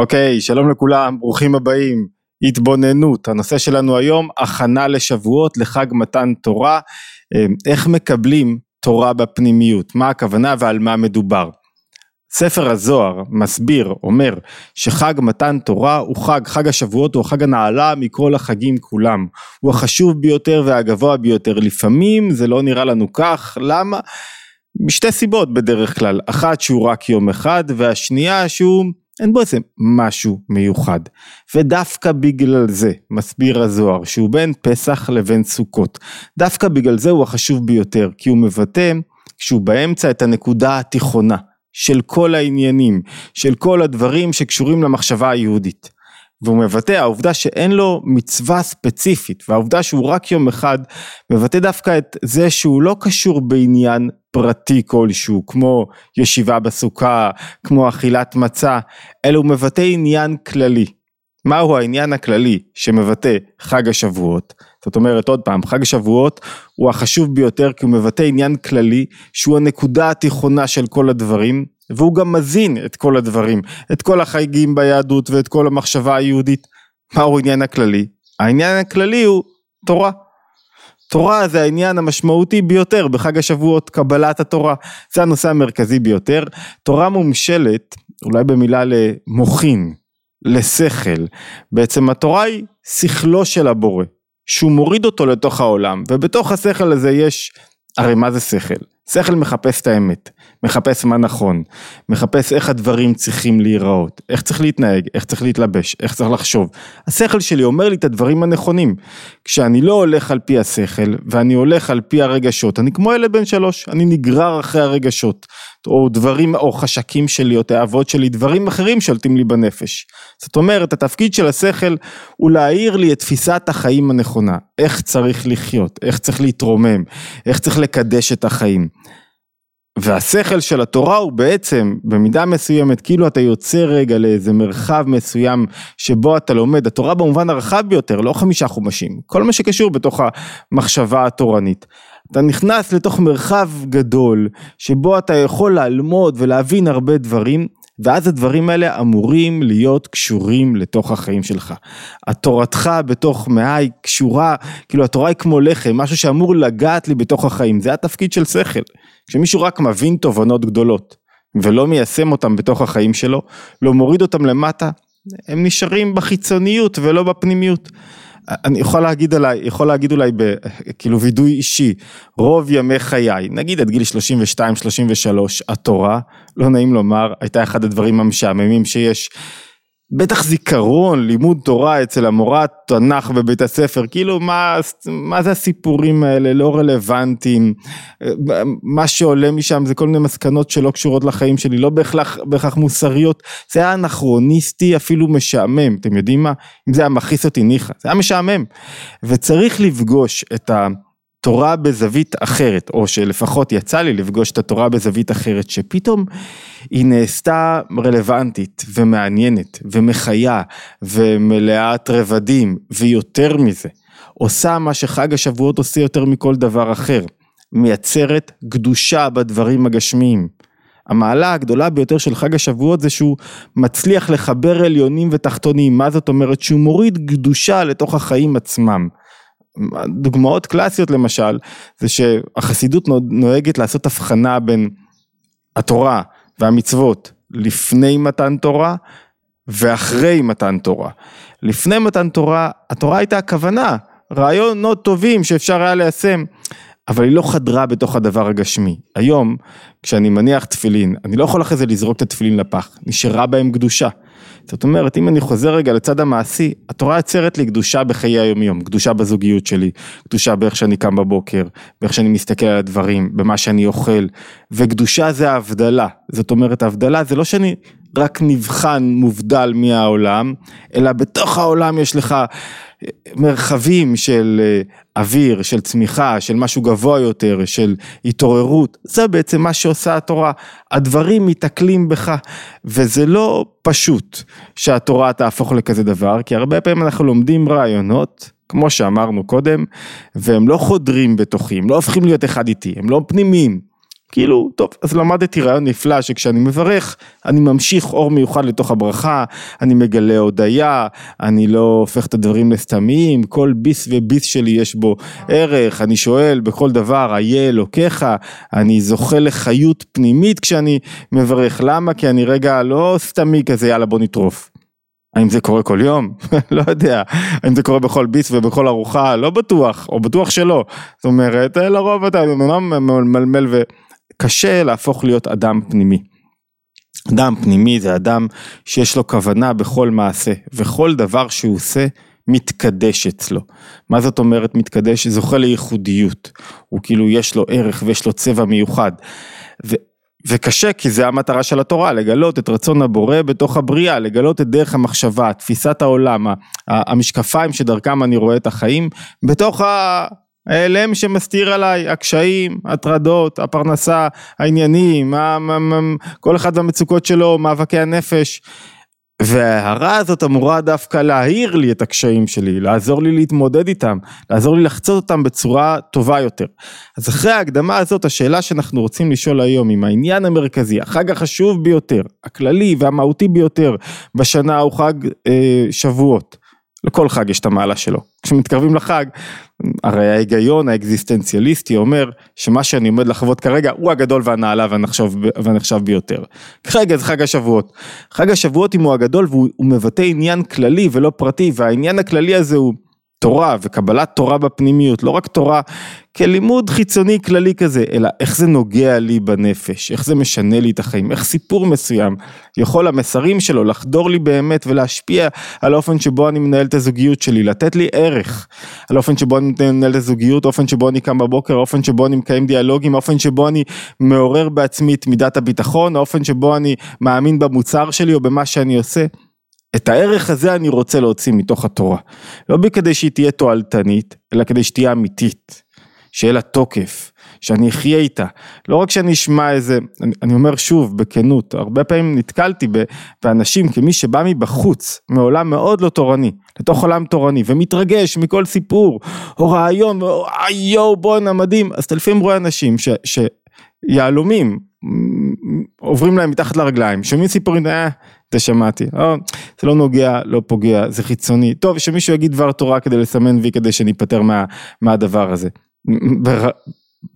אוקיי, שלום לכולם, ברוכים הבאים, התבוננות, הנושא שלנו היום, הכנה לשבועות, לחג מתן תורה, איך מקבלים תורה בפנימיות, מה הכוונה ועל מה מדובר. ספר הזוהר מסביר, אומר, שחג מתן תורה הוא חג השבועות הוא החג הנעלה מכל החגים כולם, הוא החשוב ביותר והגבוה ביותר, לפעמים זה לא נראה לנו כך, למה? בשתי סיבות בדרך כלל, אחת שהוא רק יום אחד והשנייה שהוא אין בעצם משהו מיוחד, ודווקא בגלל זה מסביר הזוהר שהוא בין פסח לבין סוכות, דווקא בגלל זה הוא החשוב ביותר, כי הוא מבטא כשהוא באמצע את הנקודה התיכונה של כל העניינים, של כל הדברים שקשורים למחשבה היהודית, והוא מבטא העובדה שאין לו מצווה ספציפית, והעובדה שהוא רק יום אחד, מבטא דווקא את זה שהוא לא קשור בעניין פרטי כלשהו, כמו ישיבה בסוכה, כמו אכילת מצה, אלא הוא מבטא עניין כללי. מהו העניין הכללי שמבטא חג השבועות? זאת אומרת עוד פעם, חג השבועות הוא החשוב ביותר, כי הוא מבטא עניין כללי, שהוא הנקודה התיכונה של כל הדברים, והוא גם מזין את כל הדברים, את כל החגים ביהדות ואת כל המחשבה היהודית. מהו העניין הכללי? העניין הכללי הוא תורה. תורה זה העניין המשמעותי ביותר בחג השבועות, קבלת התורה. זה הנושא המרכזי ביותר. תורה מומשלת, אולי במילה למוחין, לשכל. בעצם התורה היא שכלו של הבורא, שהוא מוריד אותו לתוך העולם, ובתוך השכל הזה יש, הרי מה זה שכל? שכל מחפש את האמת, מחפש מה נכון, מחפש איך הדברים צריכים להיראות, איך צריך להתנהג, איך צריך להתלבש, איך צריך לחשוב. השכל שלי אומר לי את הדברים הנכונים. כשאני לא הולך על פי השכל, ואני הולך על פי הרגשות, אני כמו ילד בן 3, אני נגרר אחרי הרגשות, או דברים, או חשקים שלי, או תאוות שלי, דברים אחרים שולטים לי בנפש. זאת אומרת, התפקיד של השכל הוא להאיר לי את תפיסת החיים הנכונה, איך צריך לחיות, איך צריך להתרומם, איך צריך לקדש את החיים. והשכל של התורה הוא בעצם במידה מסוימת, כאילו אתה יוצא רגע לאיזה מרחב מסוים שבו אתה לומד, התורה במובן הרחב ביותר, לא 5 חומשים, כל מה שקשור בתוך המחשבה התורנית. אתה נכנס לתוך מרחב גדול, שבו אתה יכול ללמוד ולהבין הרבה דברים, ואז הדברים האלה אמורים להיות קשורים לתוך החיים שלך. התורתך בתוך מאה היא קשורה, כאילו התורה היא כמו לחם, משהו שאמור לגעת לי בתוך החיים, זה התפקיד של שכל. כשמישהו רק מבין תובנות גדולות, ולא מיישם אותם בתוך החיים שלו, לא מוריד אותם למטה, הם נשארים בחיצוניות ולא בפנימיות. אני יכול להגיד אולי כאילו וידוי אישי, רוב ימי חיי, נגיד עד גיל 32-33, התורה, לא נעים לומר, הייתה אחד הדברים המשעממים שיש, בטח זיכרון, לימוד תורה אצל המורה, תנ"ך בבית הספר, כאילו מה זה הסיפורים האלה, לא רלוונטיים, מה שעולה משם זה כל מיני מסקנות שלא קשורות לחיים שלי, לא בהכרח מוסריות, זה היה אנכרוניסטי אפילו משעמם, אתם יודעים מה? אם זה היה מכעיס אותי ניחא, זה היה משעמם, וצריך לפגוש את התורה בזווית אחרת, או שלפחות יצא לי לפגוש את התורה בזווית אחרת, שפתאום היא נעשתה רלוונטית ומעניינת ומחיה ומלאת רבדים, ויותר מזה, עושה מה שחג השבועות עושה יותר מכל דבר אחר, מייצרת קדושה בדברים הגשמיים. המעלה הגדולה ביותר של חג השבועות זה שהוא מצליח לחבר עליונים ותחתונים, מה זאת אומרת? שהוא מוריד קדושה לתוך החיים עצמם. דוגמאות קלאסיות למשל, זה שהחסידות נוהגת לעשות הבחנה בין התורה והמצוות לפני מתן תורה ואחרי מתן תורה. לפני מתן תורה, התורה הייתה הכוונה, רעיונות טובים שאפשר היה ליישם, אבל היא לא חדרה בתוך הדבר הגשמי. היום, כשאני מניח תפילין, אני לא יכול אחרי זה לזרוק את התפילין לפח, נשארה בהם קדושה. זאת אומרת, אם אני חוזר רגע לצד המעשי, התורה יוצרת לי קדושה בחיי היומיום, קדושה בזוגיות שלי, קדושה באיך שאני קם בבוקר, באיך שאני מסתכל על הדברים, במה שאני אוכל, וקדושה זה ההבדלה. זאת אומרת, ההבדלה זה לא שאני רק נבחן מובדל מהעולם, אלא בתוך העולם יש לך מרחבים של אוויר, של צמיחה, של משהו גבוה יותר, של התעוררות. זה בעצם מה שעושה התורה. הדברים מתעכלים בך, וזה לא פשוט שהתורה תהפוך לכזה דבר, כי הרבה פעמים אנחנו לומדים רעיונות, כמו שאמרנו קודם, והם לא חודרים בתוכי, הם לא הופכים להיות אחד איתי, הם לא פנימיים. כאילו, טוב, אז למדתי רעיון נפלא שכשאני מברך, אני ממשיך אור מיוחד לתוך הברכה, אני מגלה הודיה, אני לא הופך את הדברים לסתמיים, כל ביס וביס שלי יש בו ערך, אני שואל בכל דבר, איה אלוקיך, אני זוכה לחיות פנימית כשאני מברך, למה? כי אני רגע לא סתמי כזה, יאללה בוא נטרוף. האם זה קורה כל יום? לא יודע. האם זה קורה בכל ביס ובכל ארוחה? לא בטוח, או בטוח שלא. זאת אומרת, לרוב אתה מלמל ו... קשה להפוך להיות אדם פנימי. אדם פנימי זה אדם שיש לו כוונה בכל מעשה, וכל דבר שהוא עושה מתקדש אצלו. מה זאת אומרת מתקדש? זוכה לייחודיות. הוא כאילו יש לו ערך ויש לו צבע מיוחד. וקשה כי זה המטרה של התורה, לגלות את רצון הבורא בתוך הבריאה, לגלות את דרך המחשבה, תפיסת העולם, המשקפיים שדרכם אני רואה את החיים, בתוך ה... האלם שמסתיר עליי, הקשיים, הטרדות, הפרנסה, העניינים, כל אחד והמצוקות שלו, מאבקי הנפש, וההערה הזאת אמורה דווקא להעיר לי את הקשיים שלי, לעזור לי להתמודד איתם, לעזור לי לחצות אותם בצורה טובה יותר. אז אחרי ההקדמה הזאת, השאלה שאנחנו רוצים לשאול היום, עם העניין המרכזי, החג החשוב ביותר, הכללי והמהותי ביותר, בשנה הוא חג שבועות. לכל חג יש את המעלה שלו. כשמתקרבים לחג, הרי ההיגיון האקזיסטנציאליסטי אומר, שמה שאני עומד לחוות כרגע, הוא הגדול והנעלה והנחשב ביותר. כרגע זה חג השבועות. חג השבועות אם הוא הגדול, והוא מבטא עניין כללי ולא פרטי, והעניין הכללי הזה הוא תורה, וקבלת תורה בפנימיות, לא רק תורה כלימוד חיצוני כללי כזה, אלא איך זה נוגע לי בנפש, איך זה משנה לי את החיים, איך סיפור מסוים יכול המסרים שלו לחדור לי באמת ולהשפיע על האופן שבו אני מנהל את הזוגיות שלי, לתת לי ערך, על האופן שבו אני מנהל את הזוגיות, אופן שבו אני קם בבוקר, האופן שבו אני מקיים דיאלוגים, האופן שבו אני מעורר בעצמי את מידת הביטחון, האופן שבו אני מאמין במוצר שלי או במה שאני עושה. את הערך הזה אני רוצה להוציא מתוך התורה, לא בכדי שהיא תהיה תועלתנית, אלא כדי שתהיה אמיתית, שיהיה לה תוקף, שאני אחיה איתה, לא רק שאני אשמע איזה, אני אומר שוב בכנות, הרבה פעמים נתקלתי באנשים כמי שבא מבחוץ, מעולם מאוד לא תורני, לתוך עולם תורני, ומתרגש מכל סיפור, או רעיון, או יואו בונה מדהים, אז תלפים רואה אנשים שיהלומים, עוברים להם מתחת לרגליים, שומעים סיפורים, זה שמעתי, זה לא נוגע, לא פוגע, זה חיצוני, טוב שמישהו יגיד דבר תורה כדי לסמן וי, כדי שניפטר מהדבר הזה,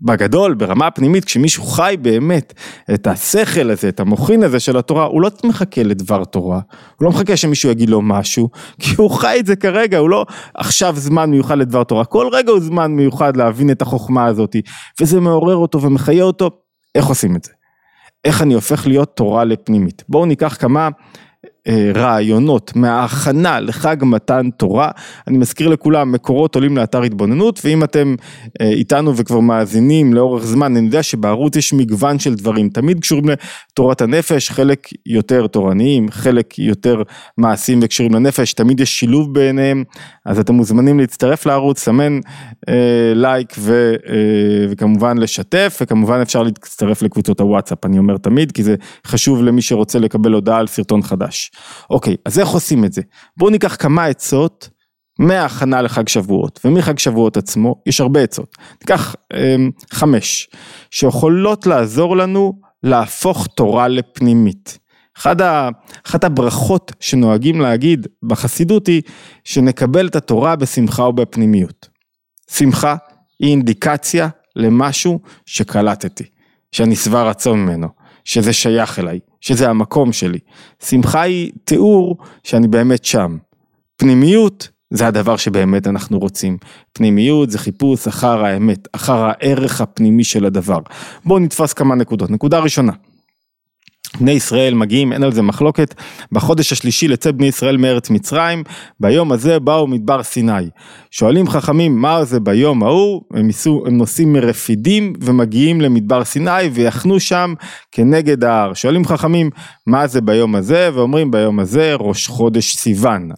בגדול, ברמה הפנימית, כשמישהו חי באמת את השכל הזה, את המוחין הזה של התורה, הוא לא מחכה לדבר תורה, הוא לא מחכה שמישהו יגיד לו משהו, כי הוא חי את זה כרגע, הוא לא עכשיו זמן מיוחד לדבר תורה, כל רגע הוא זמן מיוחד להבין את החוכמה הזאת, וזה מעורר אותו ומחיה אותו, איך עושים את זה? איך אני הופך להיות תורה לפנימית? בואו ניקח כמה רעיונות מההכנה לחג מתן תורה. אני מזכיר לכולם, מקורות עולים לאתר התבוננות, ואם אתם איתנו וכבר מאזינים לאורך זמן, אני יודע שבערוץ יש מגוון של דברים, תמיד קשורים לתורת הנפש, חלק יותר תורניים, חלק יותר מעשים וקשורים לנפש, תמיד יש שילוב ביניהם, אז אתם מוזמנים להצטרף לערוץ, סמן לייק וכמובן לשתף, וכמובן אפשר להצטרף לקבוצות הוואטסאפ, אני אומר תמיד, כי זה חשוב למי שרוצה לקבל הודעה על סרטון חדש. אוקיי, אז איך עושים את זה? בואו ניקח כמה עצות מההכנה לחג שבועות, ומחג שבועות עצמו יש הרבה עצות. ניקח 5, שיכולות לעזור לנו להפוך תורה לפנימית. אחת הברכות שנוהגים להגיד בחסידות היא, שנקבל את התורה בשמחה ובפנימיות. שמחה היא אינדיקציה למשהו שקלטתי, שאני שבע רצון ממנו, שזה שייך אליי. שזה המקום שלי. שמחה היא תיאור שאני באמת שם. פנימיות זה הדבר שבאמת אנחנו רוצים. פנימיות זה חיפוש אחר האמת, אחר הערך הפנימי של הדבר. בואו נתפס כמה נקודות. נקודה ראשונה. בני ישראל מגיעים, אין על זה מחלוקת, בחודש השלישי לצא בני ישראל מארץ מצרים, ביום הזה באו מדבר סיני. שואלים חכמים, מה זה ביום ההוא? הם נוסעים מרפידים ומגיעים למדבר סיני ויחנו שם כנגד ההר. שואלים חכמים, מה זה ביום הזה? ואומרים ביום הזה ראש חודש סיוון,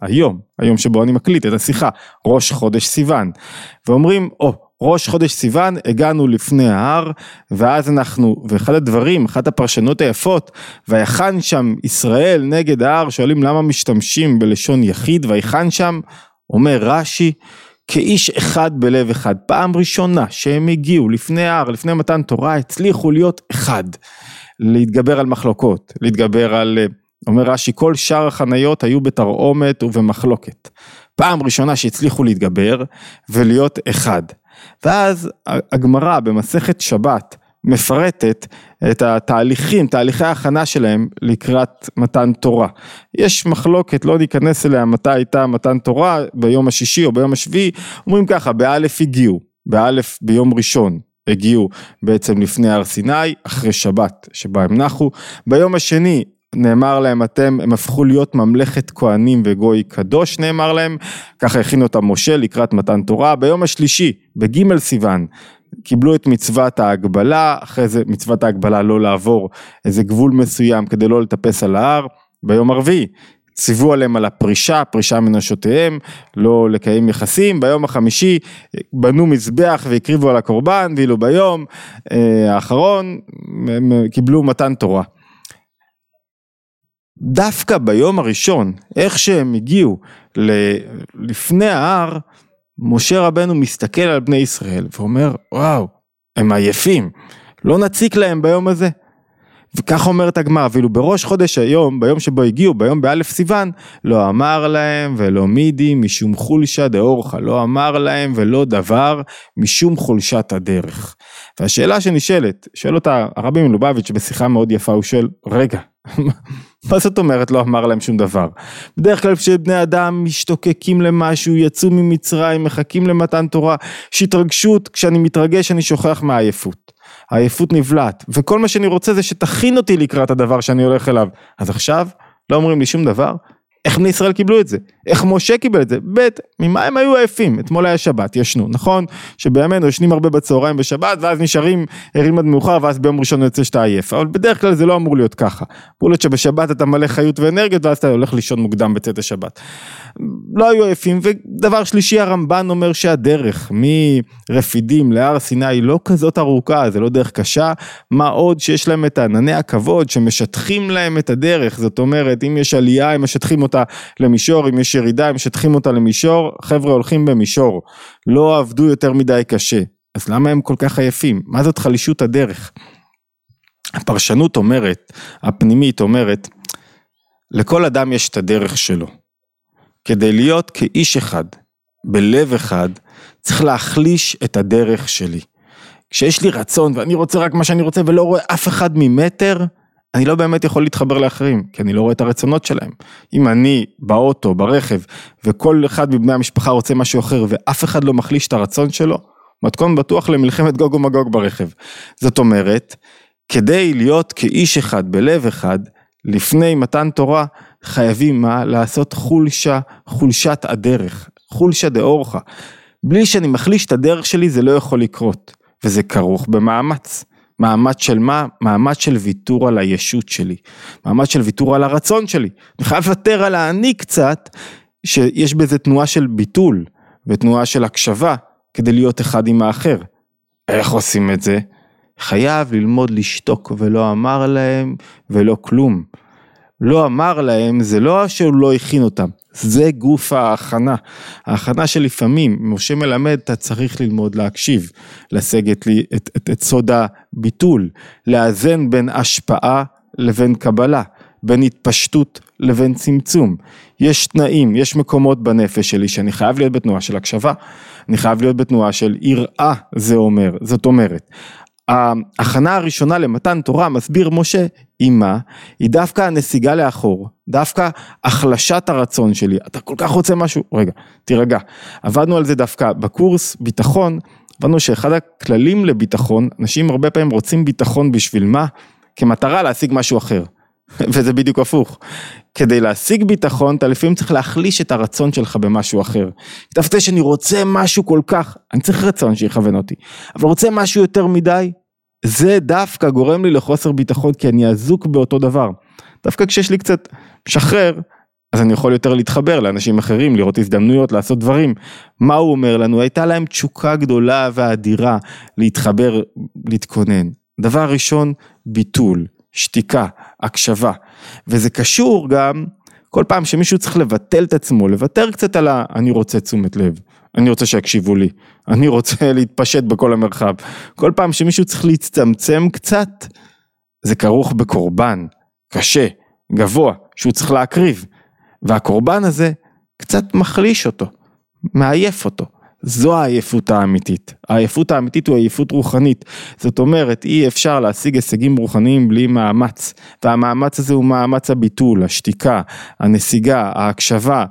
היום שבו אני מקליט את השיחה, ראש חודש סיוון. ואומרים, ראש חודש סיוון, הגענו לפני ההר, ואז אחת הפרשנות היפות, ויחן שם ישראל נגד ההר, שואלים למה משתמשים בלשון יחיד, ויחן שם, אומר רש"י, כאיש אחד בלב אחד. פעם ראשונה שהם הגיעו לפני ההר, לפני מתן תורה, הצליחו להיות אחד, להתגבר על מחלוקות, להתגבר על, אומר רש"י, כל שאר החניות היו בתרעומת ובמחלוקת. פעם ראשונה שהצליחו להתגבר ולהיות אחד. ואז הגמרא במסכת שבת מפרטת את התהליכים, תהליכי ההכנה שלהם לקראת מתן תורה. יש מחלוקת, לא ניכנס אליה מתי הייתה מתן תורה, ביום השישי או ביום השביעי, אומרים ככה, באלף הגיעו, באלף ביום ראשון הגיעו בעצם לפני הר סיני, אחרי שבת שבה הם נחו, ביום השני נאמר להם אתם, הם הפכו להיות ממלכת כהנים וגוי קדוש נאמר להם, ככה הכין אותם משה לקראת מתן תורה, ביום השלישי, בג' סיוון, קיבלו את מצוות ההגבלה, אחרי זה מצוות ההגבלה לא לעבור איזה גבול מסוים כדי לא לטפס על ההר, ביום הרביעי ציוו עליהם על הפרישה, פרישה מנשותיהם, לא לקיים יחסים, ביום החמישי בנו מזבח והקריבו על הקורבן, ואילו ביום האחרון קיבלו מתן תורה. דווקא ביום הראשון, איך שהם הגיעו לפני ההר, משה רבנו מסתכל על בני ישראל ואומר, וואו, הם עייפים, לא נציק להם ביום הזה. וכך אומרת הגמרא, ואילו בראש חודש היום, ביום שבו הגיעו, ביום באלף סיוון, לא אמר להם ולא מידי משום חולשה דאורחה, לא אמר להם ולא דבר משום חולשת הדרך. והשאלה שנשאלת, שואל אותה הרבי מלובביץ' בשיחה מאוד יפה, הוא שואל, רגע, מה זאת אומרת לא אמר להם שום דבר? בדרך כלל כשבני אדם משתוקקים למשהו, יצאו ממצרים, מחכים למתן תורה, שהתרגשות, כשאני מתרגש אני שוכח מהעייפות. העייפות נבלעת, וכל מה שאני רוצה זה שתכין אותי לקראת הדבר שאני הולך אליו. אז עכשיו לא אומרים לי שום דבר? איך בני ישראל קיבלו את זה? איך משה קיבל את זה? ממה הם היו עייפים? אתמול היה שבת, ישנו, נכון? שבימינו ישנים הרבה בצהריים בשבת, ואז נשארים ערים עד מאוחר, ואז ביום ראשון יוצא שאתה עייף. אבל בדרך כלל זה לא אמור להיות ככה. אמור להיות שבשבת אתה מלא חיות ואנרגיות, ואז אתה הולך לישון מוקדם בצאת השבת. לא היו עייפים, ודבר שלישי, הרמב"ן אומר שהדרך מרפידים להר סיני היא לא כזאת ארוכה, זה לא דרך קשה. מה עוד שיש להם את ענני הכבוד שמשטחים להם את הדרך. זאת אומרת, אם יש עלייה, הם משטחים אותה למישור, אם יש ירידה, הם שטחים אותה למישור, חבר'ה הולכים במישור, לא עבדו יותר מדי קשה, אז למה הם כל כך עייפים? מה זאת חלישות הדרך? הפרשנות אומרת, הפנימית אומרת, לכל אדם יש את הדרך שלו, כדי להיות כאיש אחד, בלב אחד, צריך להחליש את הדרך שלי, כשיש לי רצון, ואני רוצה רק מה שאני רוצה, ולא רואה אף אחד ממטר, אני לא באמת יכול להתחבר לאחרים, כי אני לא רואה את הרצונות שלהם. אם אני באוטו, ברכב, וכל אחד מבני המשפחה רוצה משהו אחר, ואף אחד לא מחליש את הרצון שלו, מתכון בטוח למלחמת גוג ומגוג ברכב. זאת אומרת, כדי להיות כאיש אחד, בלב אחד, לפני מתן תורה, חייבים מה? לעשות חולשה, חולשת הדרך, חולשה דאורחה. בלי שאני מחליש את הדרך שלי, זה לא יכול לקרות, וזה כרוך במאמץ. מעמד של מה? מעמד של ויתור על הישות שלי, מעמד של ויתור על הרצון שלי, אני חייב לוותר על העני קצת, שיש בזה תנועה של ביטול, ותנועה של הקשבה, כדי להיות אחד עם האחר. איך עושים את זה? חייב ללמוד לשתוק, ולא אמר להם, ולא כלום. לא אמר להם, זה לא שהוא לא הכין אותם, זה גוף ההכנה. ההכנה שלפעמים, משה מלמד, אתה צריך ללמוד להקשיב, לסגת לי את סוד הביטול, לאזן בין השפעה לבין קבלה, בין התפשטות לבין צמצום. יש תנאים, יש מקומות בנפש שלי, שאני חייב להיות בתנועה של הקשבה, אני חייב להיות בתנועה של יראה, זה אומר, זאת אומרת. ההכנה הראשונה למתן תורה, מסביר משה, אימא, היא דווקא הנסיגה לאחור, דווקא החלשת הרצון שלי, אתה כל כך רוצה משהו, רגע, תירגע, עבדנו על זה דווקא בקורס ביטחון, עבדנו שאחד הכללים לביטחון, אנשים הרבה פעמים רוצים ביטחון בשביל מה? כמטרה להשיג משהו אחר, וזה בדיוק הפוך, כדי להשיג ביטחון, אתה לפעמים צריך להחליש את הרצון שלך במשהו אחר, דווקא שאני רוצה משהו כל כך, אני צריך רצון שיכוון אותי, אבל רוצה משהו יותר מדי, זה דווקא גורם לי לחוסר ביטחון, כי אני אזוק באותו דבר. דווקא כשיש לי קצת שחרר, אז אני יכול יותר להתחבר לאנשים אחרים, לראות הזדמנויות, לעשות דברים. מה הוא אומר לנו? הייתה להם תשוקה גדולה ואדירה, להתחבר, להתכונן. דבר ראשון, ביטול, שתיקה, הקשבה. וזה קשור גם, כל פעם שמישהו צריך לבטל את עצמו, לוותר קצת על אני רוצה תשומת לב, אני רוצה שיקשיבו לי, אני רוצה להתפשט בכל המרחב. כל פעם שמישהו צריך להצטמצם קצת, זה כרוך בקורבן, קשה, גבוה, שהוא צריך להקריב. והקורבן הזה קצת מחליש אותו, מעייף אותו. זו העייפות האמיתית. העייפות האמיתית הוא עייפות רוחנית. זאת אומרת, אי אפשר להשיג הישגים רוחניים בלי מאמץ. והמאמץ הזה הוא מאמץ הביטול, השתיקה, הנסיגה, ההקשבה,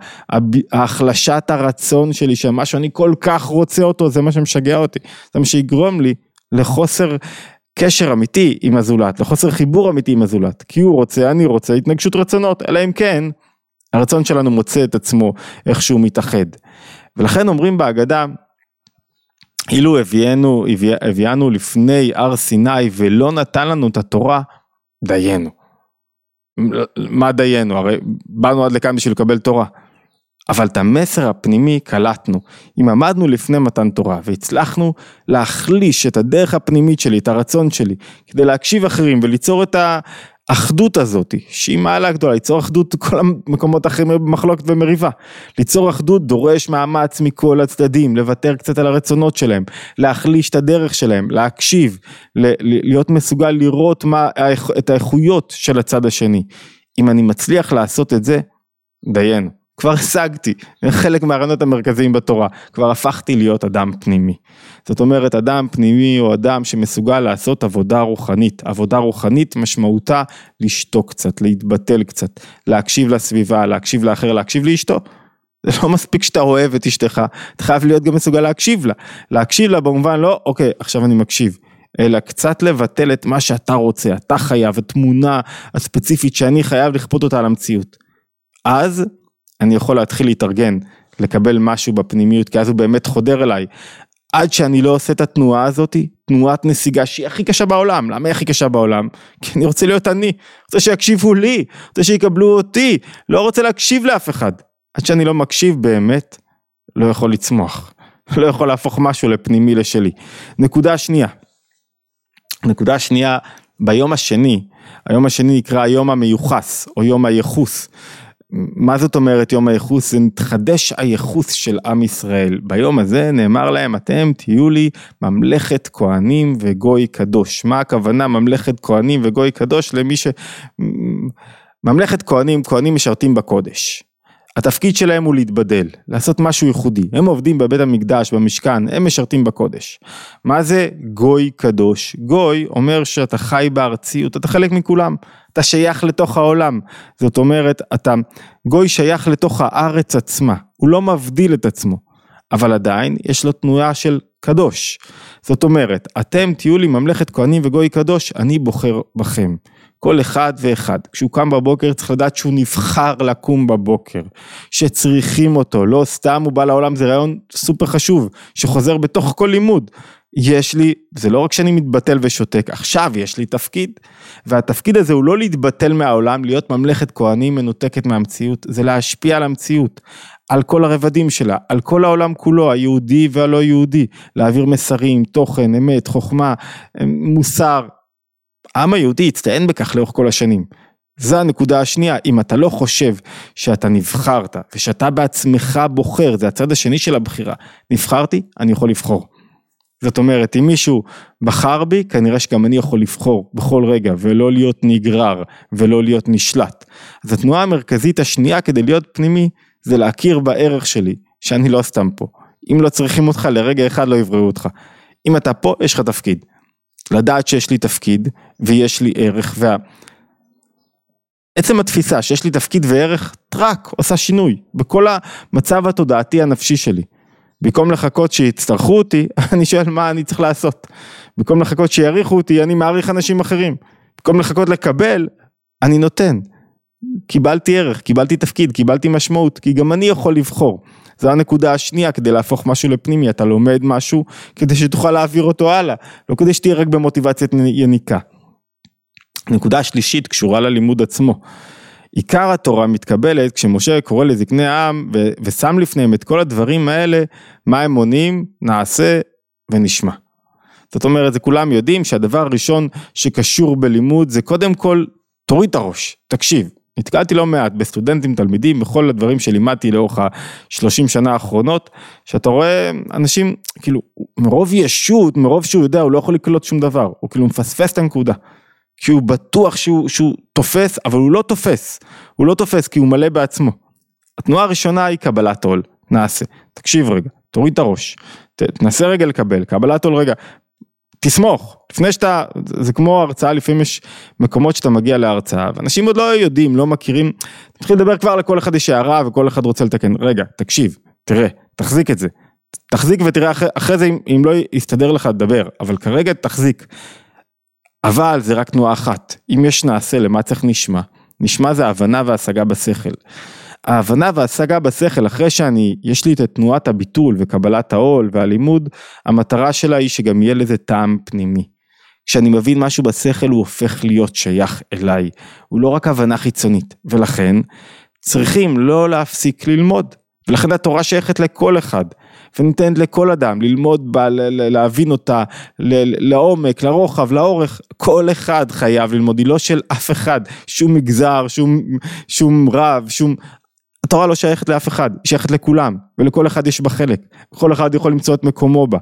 ההחלשת הרצון שלי, שמה שאני כל כך רוצה אותו, זה מה שמשגע אותי. זה מה שיגרום לי לחוסר קשר אמיתי עם הזולת, לחוסר חיבור אמיתי עם הזולת. כי הוא רוצה, אני רוצה, התנגשות רצונות. אלא אם כן, הרצון שלנו מוצא את עצמו איכשהו מתאחד. ולכן אומרים בהגדה, אילו הביאנו לפני הר סיני ולא נתן לנו את התורה, דיינו. מה דיינו? הרי באנו עד לכאן בשביל לקבל תורה. אבל את המסר הפנימי קלטנו. אם עמדנו לפני מתן תורה והצלחנו להחליש את הדרך הפנימית שלי, את הרצון שלי, כדי להקשיב אחרים וליצור את האחדות הזאת, שהיא מעלה גדולה, ליצור אחדות כל המקומות אחרים במחלוקת ומריבה. ליצור אחדות דורש מאמץ מכל הצדדים, לוותר קצת על הרצונות שלהם, להחליש את הדרך שלהם, להקשיב, להיות מסוגל לראות את האיכויות של הצד השני. אם אני מצליח לעשות את זה, דיין, כבר השגתי, חלק מהרעיונות המרכזיים בתורה, כבר הפכתי להיות אדם פנימי. זאת אומרת, אדם פנימי הוא אדם שמסוגל לעשות עבודה רוחנית. עבודה רוחנית משמעותה לשתוק קצת, להתבטל קצת, להקשיב לסביבה, להקשיב לאחר, להקשיב לאשתו. זה לא מספיק שאתה אוהב את אשתך, אתה חייב להיות גם מסוגל להקשיב לה. להקשיב לה במובן לא, אוקיי, עכשיו אני מקשיב. אלא קצת לבטל את מה שאתה רוצה, אתה חייב, התמונה הספציפית שאני חייב לכפות אותה על המציאות. אז אני יכול להתחיל להתארגן, לקבל משהו בפנימיות, כי אז הוא באמת חודר אליי. עד שאני לא עושה את התנועה הזאת, תנועת נסיגה שהיא הכי קשה בעולם. למה היא הכי קשה בעולם? כי אני רוצה להיות אני, רוצה שיקשיבו לי, רוצה שיקבלו אותי, לא רוצה להקשיב לאף אחד. עד שאני לא מקשיב באמת, לא יכול לצמוח, לא יכול להפוך משהו לפנימי לשלי. נקודה שנייה, היום השני נקרא יום המיוחס, או יום היחוס. מה זאת אומרת יום היחוס? זה נתחדש היחוס של עם ישראל. ביום הזה נאמר להם, אתם תהיו לי ממלכת כהנים וגוי קדוש. מה הכוונה ממלכת כהנים וגוי קדוש? למי ש... ממלכת כהנים משרתים בקודש. התפקיד שלהם הוא להתבדל, לעשות משהו ייחודי. הם עובדים בבית המקדש, במשכן, הם משרתים בקודש. מה זה גוי קדוש? גוי אומר שאתה חי בארציות, אתה חלק מכולם, אתה שייך לתוך העולם. זאת אומרת, אתה גוי שייך לתוך הארץ עצמה, הוא לא מבדיל את עצמו, אבל עדיין יש לו תנועה של קדוש. זאת אומרת, אתם תהיו לי ממלכת כהנים וגוי קדוש, אני בוחר בכם. כל אחד ואחד, כשהוא קם בבוקר צריך לדעת שהוא נבחר לקום בבוקר, שצריכים אותו, לא סתם הוא בא לעולם, זה רעיון סופר חשוב, שחוזר בתוך כל לימוד, יש לי, זה לא רק שאני מתבטל ושותק, עכשיו יש לי תפקיד, והתפקיד הזה הוא לא להתבטל מהעולם, להיות ממלכת כהנים מנותקת מהמציאות, זה להשפיע על המציאות, על כל הרבדים שלה, על כל העולם כולו, היהודי והלא יהודי, להעביר מסרים, תוכן, אמת, חוכמה, מוסר, העם היהודי יצטיין בכך לאורך כל השנים. זו הנקודה השנייה, אם אתה לא חושב שאתה נבחרת, ושאתה בעצמך בוחר, זה הצד השני של הבחירה, נבחרתי, אני יכול לבחור. זאת אומרת, אם מישהו בחר בי, כנראה שגם אני יכול לבחור בכל רגע, ולא להיות נגרר, ולא להיות נשלט. אז התנועה המרכזית השנייה, כדי להיות פנימי, זה להכיר בערך שלי, שאני לא סתם פה. אם לא צריכים אותך, לרגע אחד לא יבראו אותך. אם אתה פה, יש לך תפקיד. לדעת שיש לי תפקיד ויש לי ערך, עצם התפיסה שיש לי תפקיד וערך, טרק, עושה שינוי, בכל המצב התודעתי הנפשי שלי. במקום לחכות שיצטרכו אותי, אני שואל מה אני צריך לעשות. במקום לחכות שיעריכו אותי, אני מעריך אנשים אחרים. במקום לחכות לקבל, אני נותן. קיבלתי ערך, קיבלתי תפקיד, קיבלתי משמעות, כי גם אני יכול לבחור. זו הנקודה השנייה, כדי להפוך משהו לפנימי, אתה לומד משהו, כדי שתוכל להעביר אותו הלאה, לא כדי שתהיה רק במוטיבציית יניקה. הנקודה השלישית, קשורה ללימוד עצמו. עיקר התורה מתקבלת, כשמשה קורא לזקני העם, ושם לפניהם את כל הדברים האלה, מה הם עונים, נעשה ונשמע. זאת אומרת, זה כולם יודעים, שהדבר הראשון שקשור בלימוד, זה קודם כל, תוריד את הראש, תקשיב, נתקעתי לא מעט בסטודנטים, תלמידים, בכל הדברים שלימדתי לאורך ה-30 שנה האחרונות, שאתה רואה אנשים, כאילו, מרוב ישות, מרוב שהוא יודע, הוא לא יכול לקלוט שום דבר, הוא כאילו מפספס את הנקודה, כי הוא בטוח שהוא תופס, אבל הוא לא תופס, הוא לא תופס כי הוא מלא בעצמו. התנועה הראשונה היא קבלת עול, נעשה, תקשיב רגע, תוריד את הראש, תנסה רגע לקבל, קבלת עול רגע, תסמוך, לפני שאתה, זה כמו הרצאה, לפעמים יש מקומות שאתה מגיע להרצאה, ואנשים עוד לא יודעים, לא מכירים, אתה מתחיל לדבר כבר לכל אחד יש הערה, וכל אחד רוצה לתקן, רגע, תקשיב, תראה, תחזיק את זה, תחזיק ותראה, אחרי זה אם לא יסתדר לך לדבר, אבל כרגע תחזיק, אבל זה רק תנועה אחת, אם יש נעשה למה צריך נשמע, נשמע זה ההבנה וההשגה בשכל, ההבנה וההשגה בשכל, אחרי שאני, יש לי את תנועת הביטול וקבלת העול והלימוד, המטרה שלה היא שגם יהיה לזה טעם פנימי. כשאני מבין משהו בשכל, הוא הופך להיות שייך אליי. הוא לא רק הבנה חיצונית, ולכן צריכים לא להפסיק ללמוד. ולכן התורה שייכת לכל אחד, וניתנת לכל אדם, ללמוד בה, להבין אותה, לעומק, לרוחב, לאורך, כל אחד חייב ללמוד, היא לא של אף אחד, שום מגזר, שום רב, שום... התורה לא שייכת לאף אחד, היא שייכת לכולם, ולכל אחד יש בה חלק, כל אחד יכול למצוא את מקומו בה,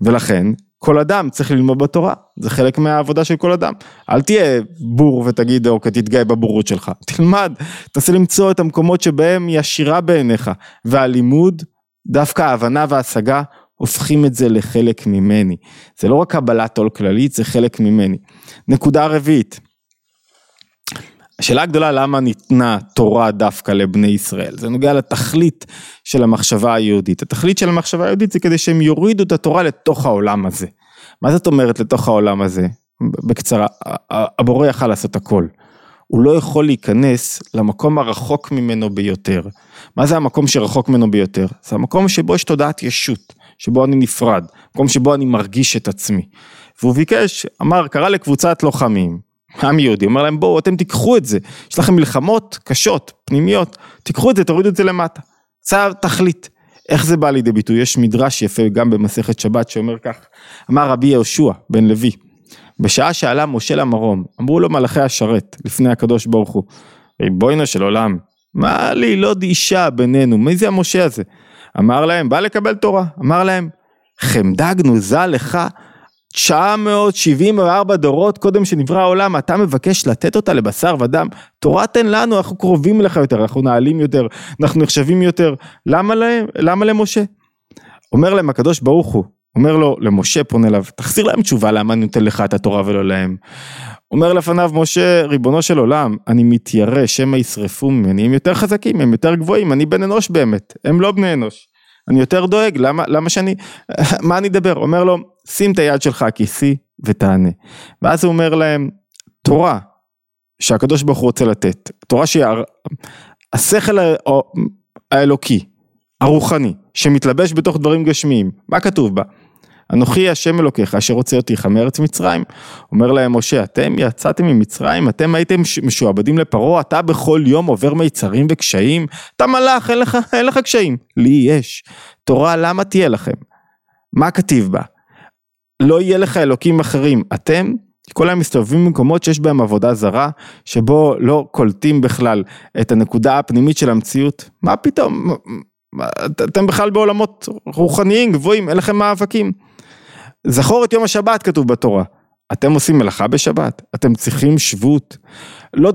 ולכן כל אדם צריך ללמוד בתורה, זה חלק מהעבודה של כל אדם, אל תהיה בור ותגיד אוקיי תתגאי בבורות שלך, תלמד, תנסה למצוא את המקומות שבהם היא עשירה בעיניך, והלימוד, דווקא ההבנה וההשגה, הופכים את זה לחלק ממני, זה לא רק קבלת עול כללית, זה חלק ממני. נקודה רביעית, השאלה הגדולה למה ניתנה תורה דווקא לבני ישראל, זה נוגע לתכלית של המחשבה היהודית, התכלית של המחשבה היהודית זה כדי שהם יורידו את התורה לתוך העולם הזה, מה זאת אומרת לתוך העולם הזה? בקצרה, הבורא יכל לעשות הכל, הוא לא יכול להיכנס למקום הרחוק ממנו ביותר, מה זה המקום שרחוק ממנו ביותר? זה המקום שבו יש תודעת ישות, שבו אני נפרד, מקום שבו אני מרגיש את עצמי, והוא ביקש, אמר, קרא לקבוצת לוחמים, עם יהודי, אומר להם, בואו, אתם תיקחו את זה, יש לכם מלחמות קשות, פנימיות, תיקחו את זה, תורידו את זה למטה, צער תכלית, איך זה בא לידי ביטוי, יש מדרש יפה גם במסכת שבת, שאומר כך, אמר רבי יהושע בן לוי, בשעה שעלה משה למרום, אמרו לו מלאכי השרת, לפני הקדוש ברוך הוא, ריבונו של עולם, מה לי, לא אישה בינינו, מי זה המשה הזה? אמר להם, בא לקבל תורה, אמר להם, חמדה גנוזה לך, 974 דורות קודם שנברא העולם, אתה מבקש לתת אותה לבשר ודם, תורה תן לנו, אנחנו קרובים אליך יותר, אנחנו נעלים יותר, אנחנו נחשבים יותר, למה למשה? אומר להם הקדוש ברוך הוא, אומר לו למשה פונה אליו, תחזיר להם תשובה למה אני נותן לך את התורה ולא להם, אומר לפניו משה, ריבונו של עולם, אני מתיירא שמא ישרפו ממני, הם יותר חזקים, הם יותר גבוהים, אני בן אנוש באמת, הם לא בני אנוש, אני יותר דואג, למה שאני, מה אני אדבר? אומר לו, שים את היד שלך הכיסי ותענה. ואז הוא אומר להם, תורה שהקדוש ברוך הוא רוצה לתת, תורה שהשכל האלוקי, הרוחני, שמתלבש בתוך דברים גשמיים, מה כתוב בה? אנוכי השם אלוקיך, אשר הוציא אותך מארץ מצרים, אומר להם משה, אתם יצאתם ממצרים, אתם הייתם משועבדים לפרעה, אתה בכל יום עובר מיצרים וקשיים, אתה מלאך, אין לך קשיים, לי יש, תורה למה תהיה לכם? מה כתיב בה? לא יהיה לך אלוקים אחרים, אתם כל היום מסתובבים במקומות שיש בהם עבודה זרה, שבו לא קולטים בכלל את הנקודה הפנימית של המציאות, מה פתאום? אתם בכלל בעולמות רוחניים גבוהים, אין לכם מאבקים, זכור את יום השבת כתוב בתורה, אתם עושים מלאכה בשבת, אתם צריכים שבות, לא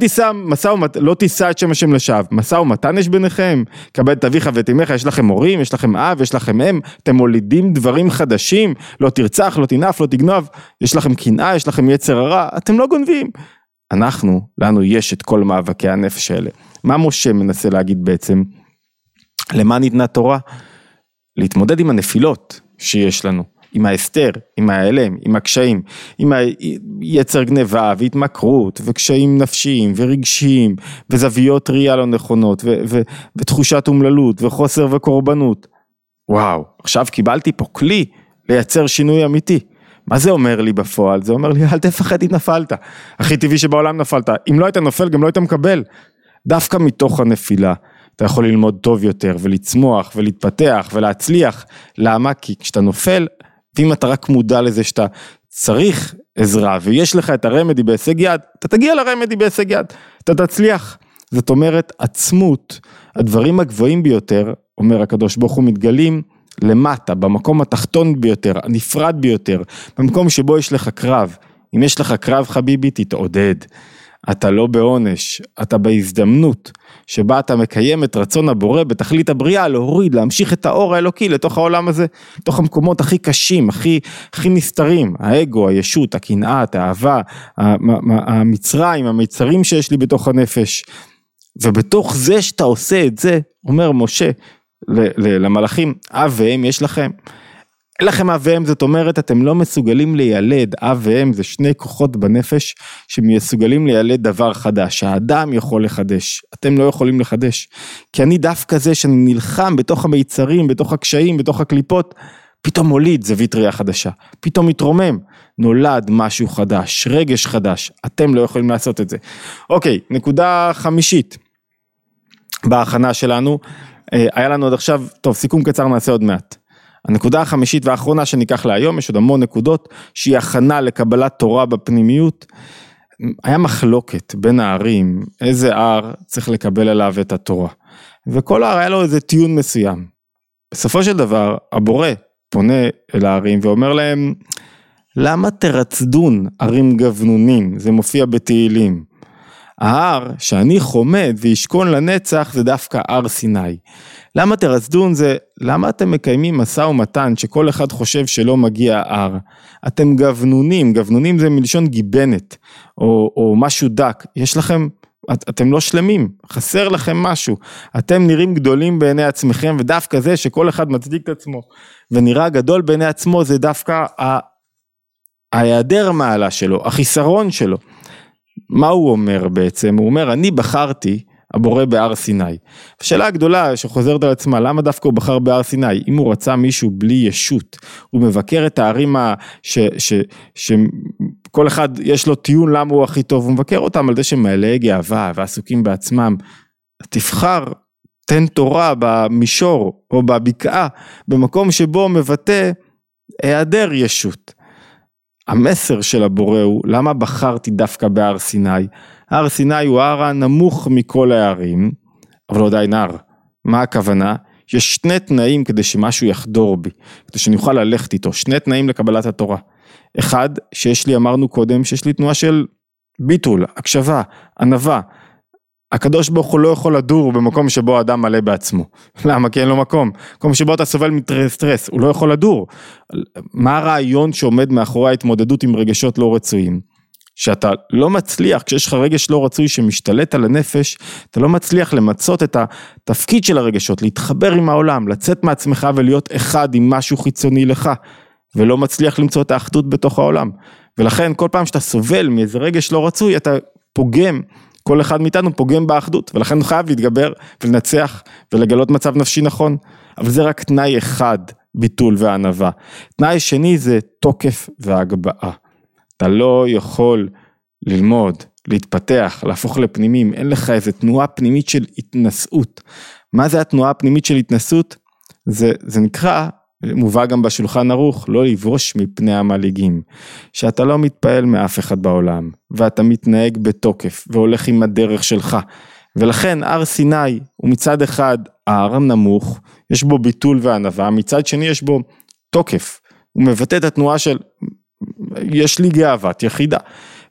תישא את שם השם לשווא, משא ומתן יש ביניכם, כבד את אביך ואת אמך, יש לכם הורים, יש לכם אב, יש לכם אם, אתם מולידים דברים חדשים, לא תרצח, לא תנף, לא תגנוב, יש לכם קנאה, יש לכם יצר הרע, אתם לא גונבים, אנחנו, לנו יש את כל מאבקי הנפש האלה, מה משה מנסה להגיד בעצם? למה ניתנה תורה? להתמודד עם הנפילות שיש לנו, עם ההסתר, עם ההלם, עם הקשיים, עם היצר גניבה והתמכרות, וקשיים נפשיים ורגשיים, וזוויות ראייה לא נכונות, ותחושת אומללות, וחוסר וקורבנות. וואו, עכשיו קיבלתי פה כלי לייצר שינוי אמיתי. מה זה אומר לי בפועל? זה אומר לי, אל תפחד אם נפלת. הכי טבעי שבעולם נפלת. אם לא היית נופל, גם לא היית מקבל. דווקא מתוך הנפילה. אתה יכול ללמוד טוב יותר, ולצמוח, ולהתפתח, ולהצליח. למה? כי כשאתה נופל, ואם אתה רק מודע לזה שאתה צריך עזרה, ויש לך את הרמדי בהישג יד, אתה תגיע לרמדי בהישג יד, אתה תצליח. זאת אומרת, עצמות, הדברים הגבוהים ביותר, אומר הקדוש ברוך הוא, מתגלים למטה, במקום התחתון ביותר, הנפרד ביותר, במקום שבו יש לך קרב. אם יש לך קרב חביבי, תתעודד. אתה לא בעונש, אתה בהזדמנות, שבה אתה מקיים את רצון הבורא, בתכלית הבריאה, להוריד, להמשיך את האור האלוקי, לתוך העולם הזה, לתוך המקומות הכי קשים, הכי נסתרים, האגו, הישות, הקנאת, האהבה, המצרים, המצרים שיש לי בתוך הנפש, ובתוך זה שאתה עושה את זה, אומר משה למלאכים, אב והם יש לכם, אין לכם אב והם, זאת אומרת, אתם לא מסוגלים לילד, אב והם זה שני כוחות בנפש, שמסוגלים לילד דבר חדש, האדם יכול לחדש, אתם לא יכולים לחדש, כי אני דווקא זה שאני נלחם בתוך המיצרים, בתוך הקשיים, בתוך הקליפות, פתאום מוליד זווית ראייה חדשה, פתאום מתרומם, נולד משהו חדש, רגש חדש, אתם לא יכולים לעשות את זה. אוקיי, נקודה חמישית, בהכנה שלנו, היה לנו עד עכשיו, טוב, סיכום קצר נעשה עוד מעט. הנקודה החמישית והאחרונה שניקח להיום, יש עוד המון נקודות, שהיא הכנה לקבלת תורה בפנימיות, היה מחלוקת בין הערים, איזה ער צריך לקבל עליו את התורה, וכל הער היה לו איזה טיעון מסוים. בסופו של דבר, הבורא פונה אל הערים ואומר להם, למה תרצדון ערים גבנונים? זה מופיע בתהילים. ההר שאני חומד וישכון לנצח זה דווקא הר סיני. למה תרצדון זה, למה אתם מקיימים מסע ומתן שכל אחד חושב שלא מגיע הר? אתם גבנונים, גבנונים זה מלשון גיבנת, או משהו דק, יש לכם, אתם לא שלמים, חסר לכם משהו, אתם נראים גדולים בעיני עצמכם, ודווקא זה שכל אחד מצדיק את עצמו, ונראה גדול בעיני עצמו זה דווקא ההיעדר מעלה שלו, החיסרון שלו. מה הוא אומר בעצם? הוא אומר, אני בחרתי הבורא בהר סיני. השאלה הגדולה שחוזרת על עצמה, למה דווקא הוא בחר בהר סיני? אם הוא רצה מישהו בלי ישות, הוא מבקר את הערים שכל אחד יש לו טיעון למה הוא הכי טוב, הוא מבקר אותם על זה שמעלי גאווה ועסוקים בעצמם. תבחר, תן תורה במישור או בבקעה, במקום שבו מבטא היעדר ישות. המסר של הבורא הוא, למה בחרתי דווקא בהר סיני? הר סיני הוא ההר הנמוך מכל הערים, אבל עדיין הר. מה הכוונה? יש שני תנאים כדי שמשהו יחדור בי, כדי שאני אוכל ללכת איתו, שני תנאים לקבלת התורה. אחד, שיש לי, אמרנו קודם, שיש לי תנועה של ביטול, הקשבה, ענווה. הקדוש ברוך הוא לא יכול לדור במקום שבו האדם מלא בעצמו. למה? כי אין לו מקום. מקום שבו אתה סובל מסטרס, הוא לא יכול לדור. מה הרעיון שעומד מאחורי ההתמודדות עם רגשות לא רצויים? שאתה לא מצליח, כשיש לך רגש לא רצוי שמשתלט על הנפש, אתה לא מצליח למצות את התפקיד של הרגשות, להתחבר עם העולם, לצאת מעצמך ולהיות אחד עם משהו חיצוני לך, ולא מצליח למצוא את האחדות בתוך העולם. ולכן כל פעם שאתה סובל מאיזה רגש לא רצוי, אתה פוגם, כל אחד מאיתנו פוגם באחדות, ולכן הוא חייב להתגבר ולנצח ולגלות מצב נפשי נכון, אבל זה רק תנאי אחד, ביטול והענבה. תנאי שני זה תוקף והגבעה. אתה לא יכול ללמוד, להתפתח, להפוך לפנימים, אין לך איזו תנועה פנימית של התנסות. מה זה התנועה הפנימית של התנסות? זה נקרא, מובא גם בשולחן ערוך, לא לברוש מפני המליגים, שאתה לא מתפעל מאף אחד בעולם, ואתה מתנהג בתוקף, והולך עם הדרך שלך, ולכן הר סיני הוא מצד אחד הר נמוך, יש בו ביטול וענווה, מצד שני יש בו תוקף, הוא מבטא את התנועה של, יש לי גאוות יחידה,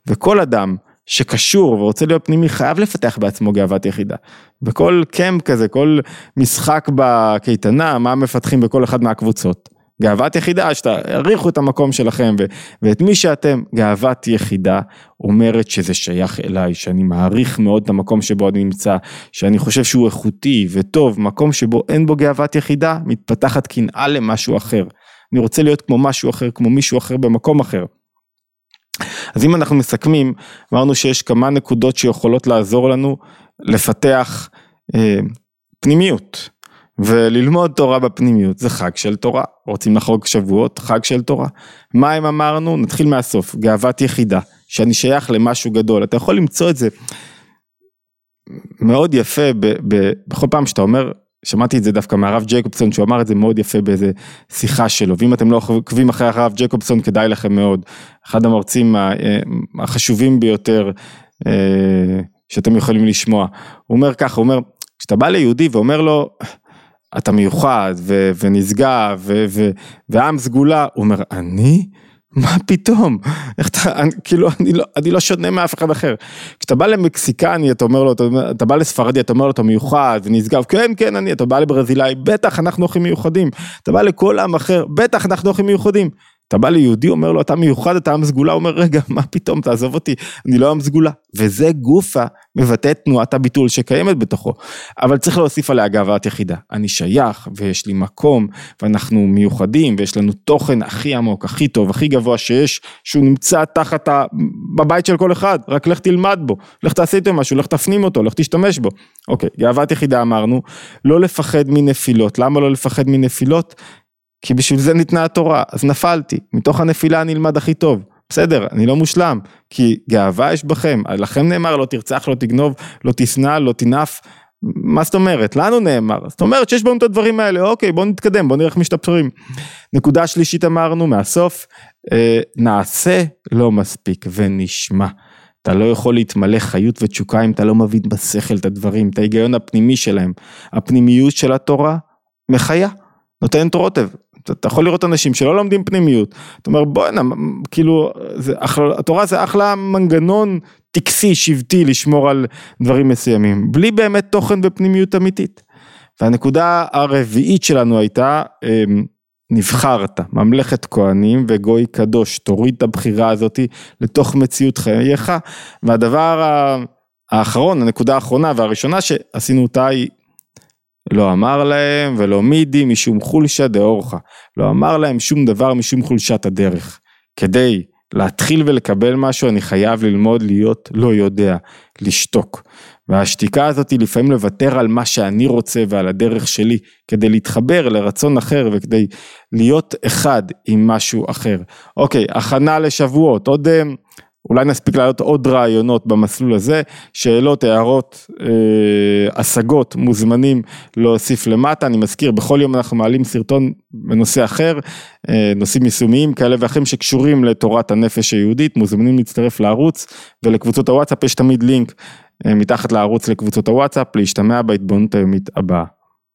וכל אדם שקשור ורוצה להיות פנימי, חייב לפתח בעצמו גאוות יחידה. בכל קמפ כזה, כל משחק בקייטנה, מה מפתחים בכל אחד מהקבוצות? גאוות יחידה, שתעריכו את המקום שלכם, ואת מי שאתם, גאוות יחידה, אומרת שזה שייך אליי, שאני מעריך מאוד את המקום שבו אני נמצא, שאני חושב שהוא איכותי וטוב, מקום שבו אין בו גאוות יחידה, מתפתחת קנאה למשהו אחר. אני רוצה להיות כמו משהו אחר, כמו מישהו אחר במקום אחר. אז אם אנחנו מסכמים, אמרנו שיש כמה נקודות שיכולות לעזור לנו לפתח פנימיות, וללמוד תורה בפנימיות, זה חג של תורה, רוצים לחוג שבועות, חג של תורה. מה אם אמרנו? נתחיל מהסוף, גאוות יחידה, שאני שייך למשהו גדול, אתה יכול למצוא את זה מאוד יפה, בכל פעם שאתה אומר, שמעתי את זה דווקא מהרב ג'קובסון, שהוא אמר את זה מאוד יפה באיזה שיחה שלו, ואם אתם לא עוקבים אחרי הרב ג'קובסון, כדאי לכם מאוד, אחד המרצים החשובים ביותר, שאתם יכולים לשמוע. הוא אומר ככה, הוא אומר, כשאתה בא ליהודי ואומר לו, אתה מיוחד ונשגב ועם סגולה, הוא אומר, אני? מה פתאום? כאילו, אני לא שונה מאף אחד אחר. כשאתה בא למקסיקני, אתה אומר לו, אתה בא לספרדי, אתה אומר לו, אתה מיוחד ונשגב, כן, כן, אני, אתה בא לברזילאי, בטח אנחנו הכי מיוחדים, אתה בא לכל עם אחר, בטח אנחנו הכי מיוחדים. אתה בא ליהודי, אומר לו, אתה מיוחד, אתה עם סגולה, אומר, רגע, מה פתאום, תעזוב אותי, אני לא עם סגולה. וזה גופה מבטא תנועת הביטול שקיימת בתוכו. אבל צריך להוסיף עליה גאוות יחידה. אני שייך, ויש לי מקום, ואנחנו מיוחדים, ויש לנו תוכן הכי עמוק, הכי טוב, הכי גבוה שיש, שהוא נמצא תחת בבית של כל אחד, רק לך תלמד בו, לך תעשה איתו משהו, לך תפנים אותו, לך תשתמש בו. אוקיי, גאוות יחידה אמרנו, לא לפחד מנפילות. למה לא לפחד מנפילות? כי בשביל זה ניתנה התורה, אז נפלתי, מתוך הנפילה אני אלמד הכי טוב, בסדר, אני לא מושלם, כי גאווה יש בכם, לכם נאמר, לא תרצח, לא תגנוב, לא תשנא, לא תנף, מה זאת אומרת? לנו נאמר, זאת אומרת שיש בנו את הדברים האלה, אוקיי, בואו נתקדם, בואו נראה איך משתפרים. נקודה שלישית אמרנו, מהסוף, נעשה לא מספיק ונשמע. אתה לא יכול להתמלא חיות ותשוקה, אם אתה לא מבין בשכל את הדברים, את ההיגיון הפנימי שלהם, הפנימיות של התורה מחיה. נותנת רוטב, אתה יכול לראות אנשים שלא לומדים פנימיות, אתה אומר בוא נה, כאילו, התורה זה אחלה מנגנון טקסי, שבטי, לשמור על דברים מסוימים, בלי באמת תוכן בפנימיות אמיתית, והנקודה הרביעית שלנו הייתה, נבחרת, ממלכת כהנים וגוי קדוש, תוריד את הבחירה הזאת לתוך מציאות חייך, והדבר האחרון, הנקודה האחרונה והראשונה שעשינו אותה היא, לא אמר להם ולא מידי משום חולשה דאורחה, לא אמר להם שום דבר משום חולשת הדרך, כדי להתחיל ולקבל משהו אני חייב ללמוד להיות לא יודע, לשתוק, והשתיקה הזאת היא לפעמים לוותר על מה שאני רוצה ועל הדרך שלי, כדי להתחבר לרצון אחר וכדי להיות אחד עם משהו אחר. אוקיי, הכנה לשבועות, עוד אולי נספיק לעלות עוד רעיונות במסלול הזה, שאלות, הערות, השגות, מוזמנים להוסיף למטה, אני מזכיר, בכל יום אנחנו מעלים סרטון בנושא אחר, נושאים יישומיים כאלה ואחרים שקשורים לתורת הנפש היהודית, מוזמנים להצטרף לערוץ ולקבוצות הוואטסאפ, יש תמיד לינק מתחת לערוץ לקבוצות הוואטסאפ, להשתמע בהתבוננות היומית הבאה.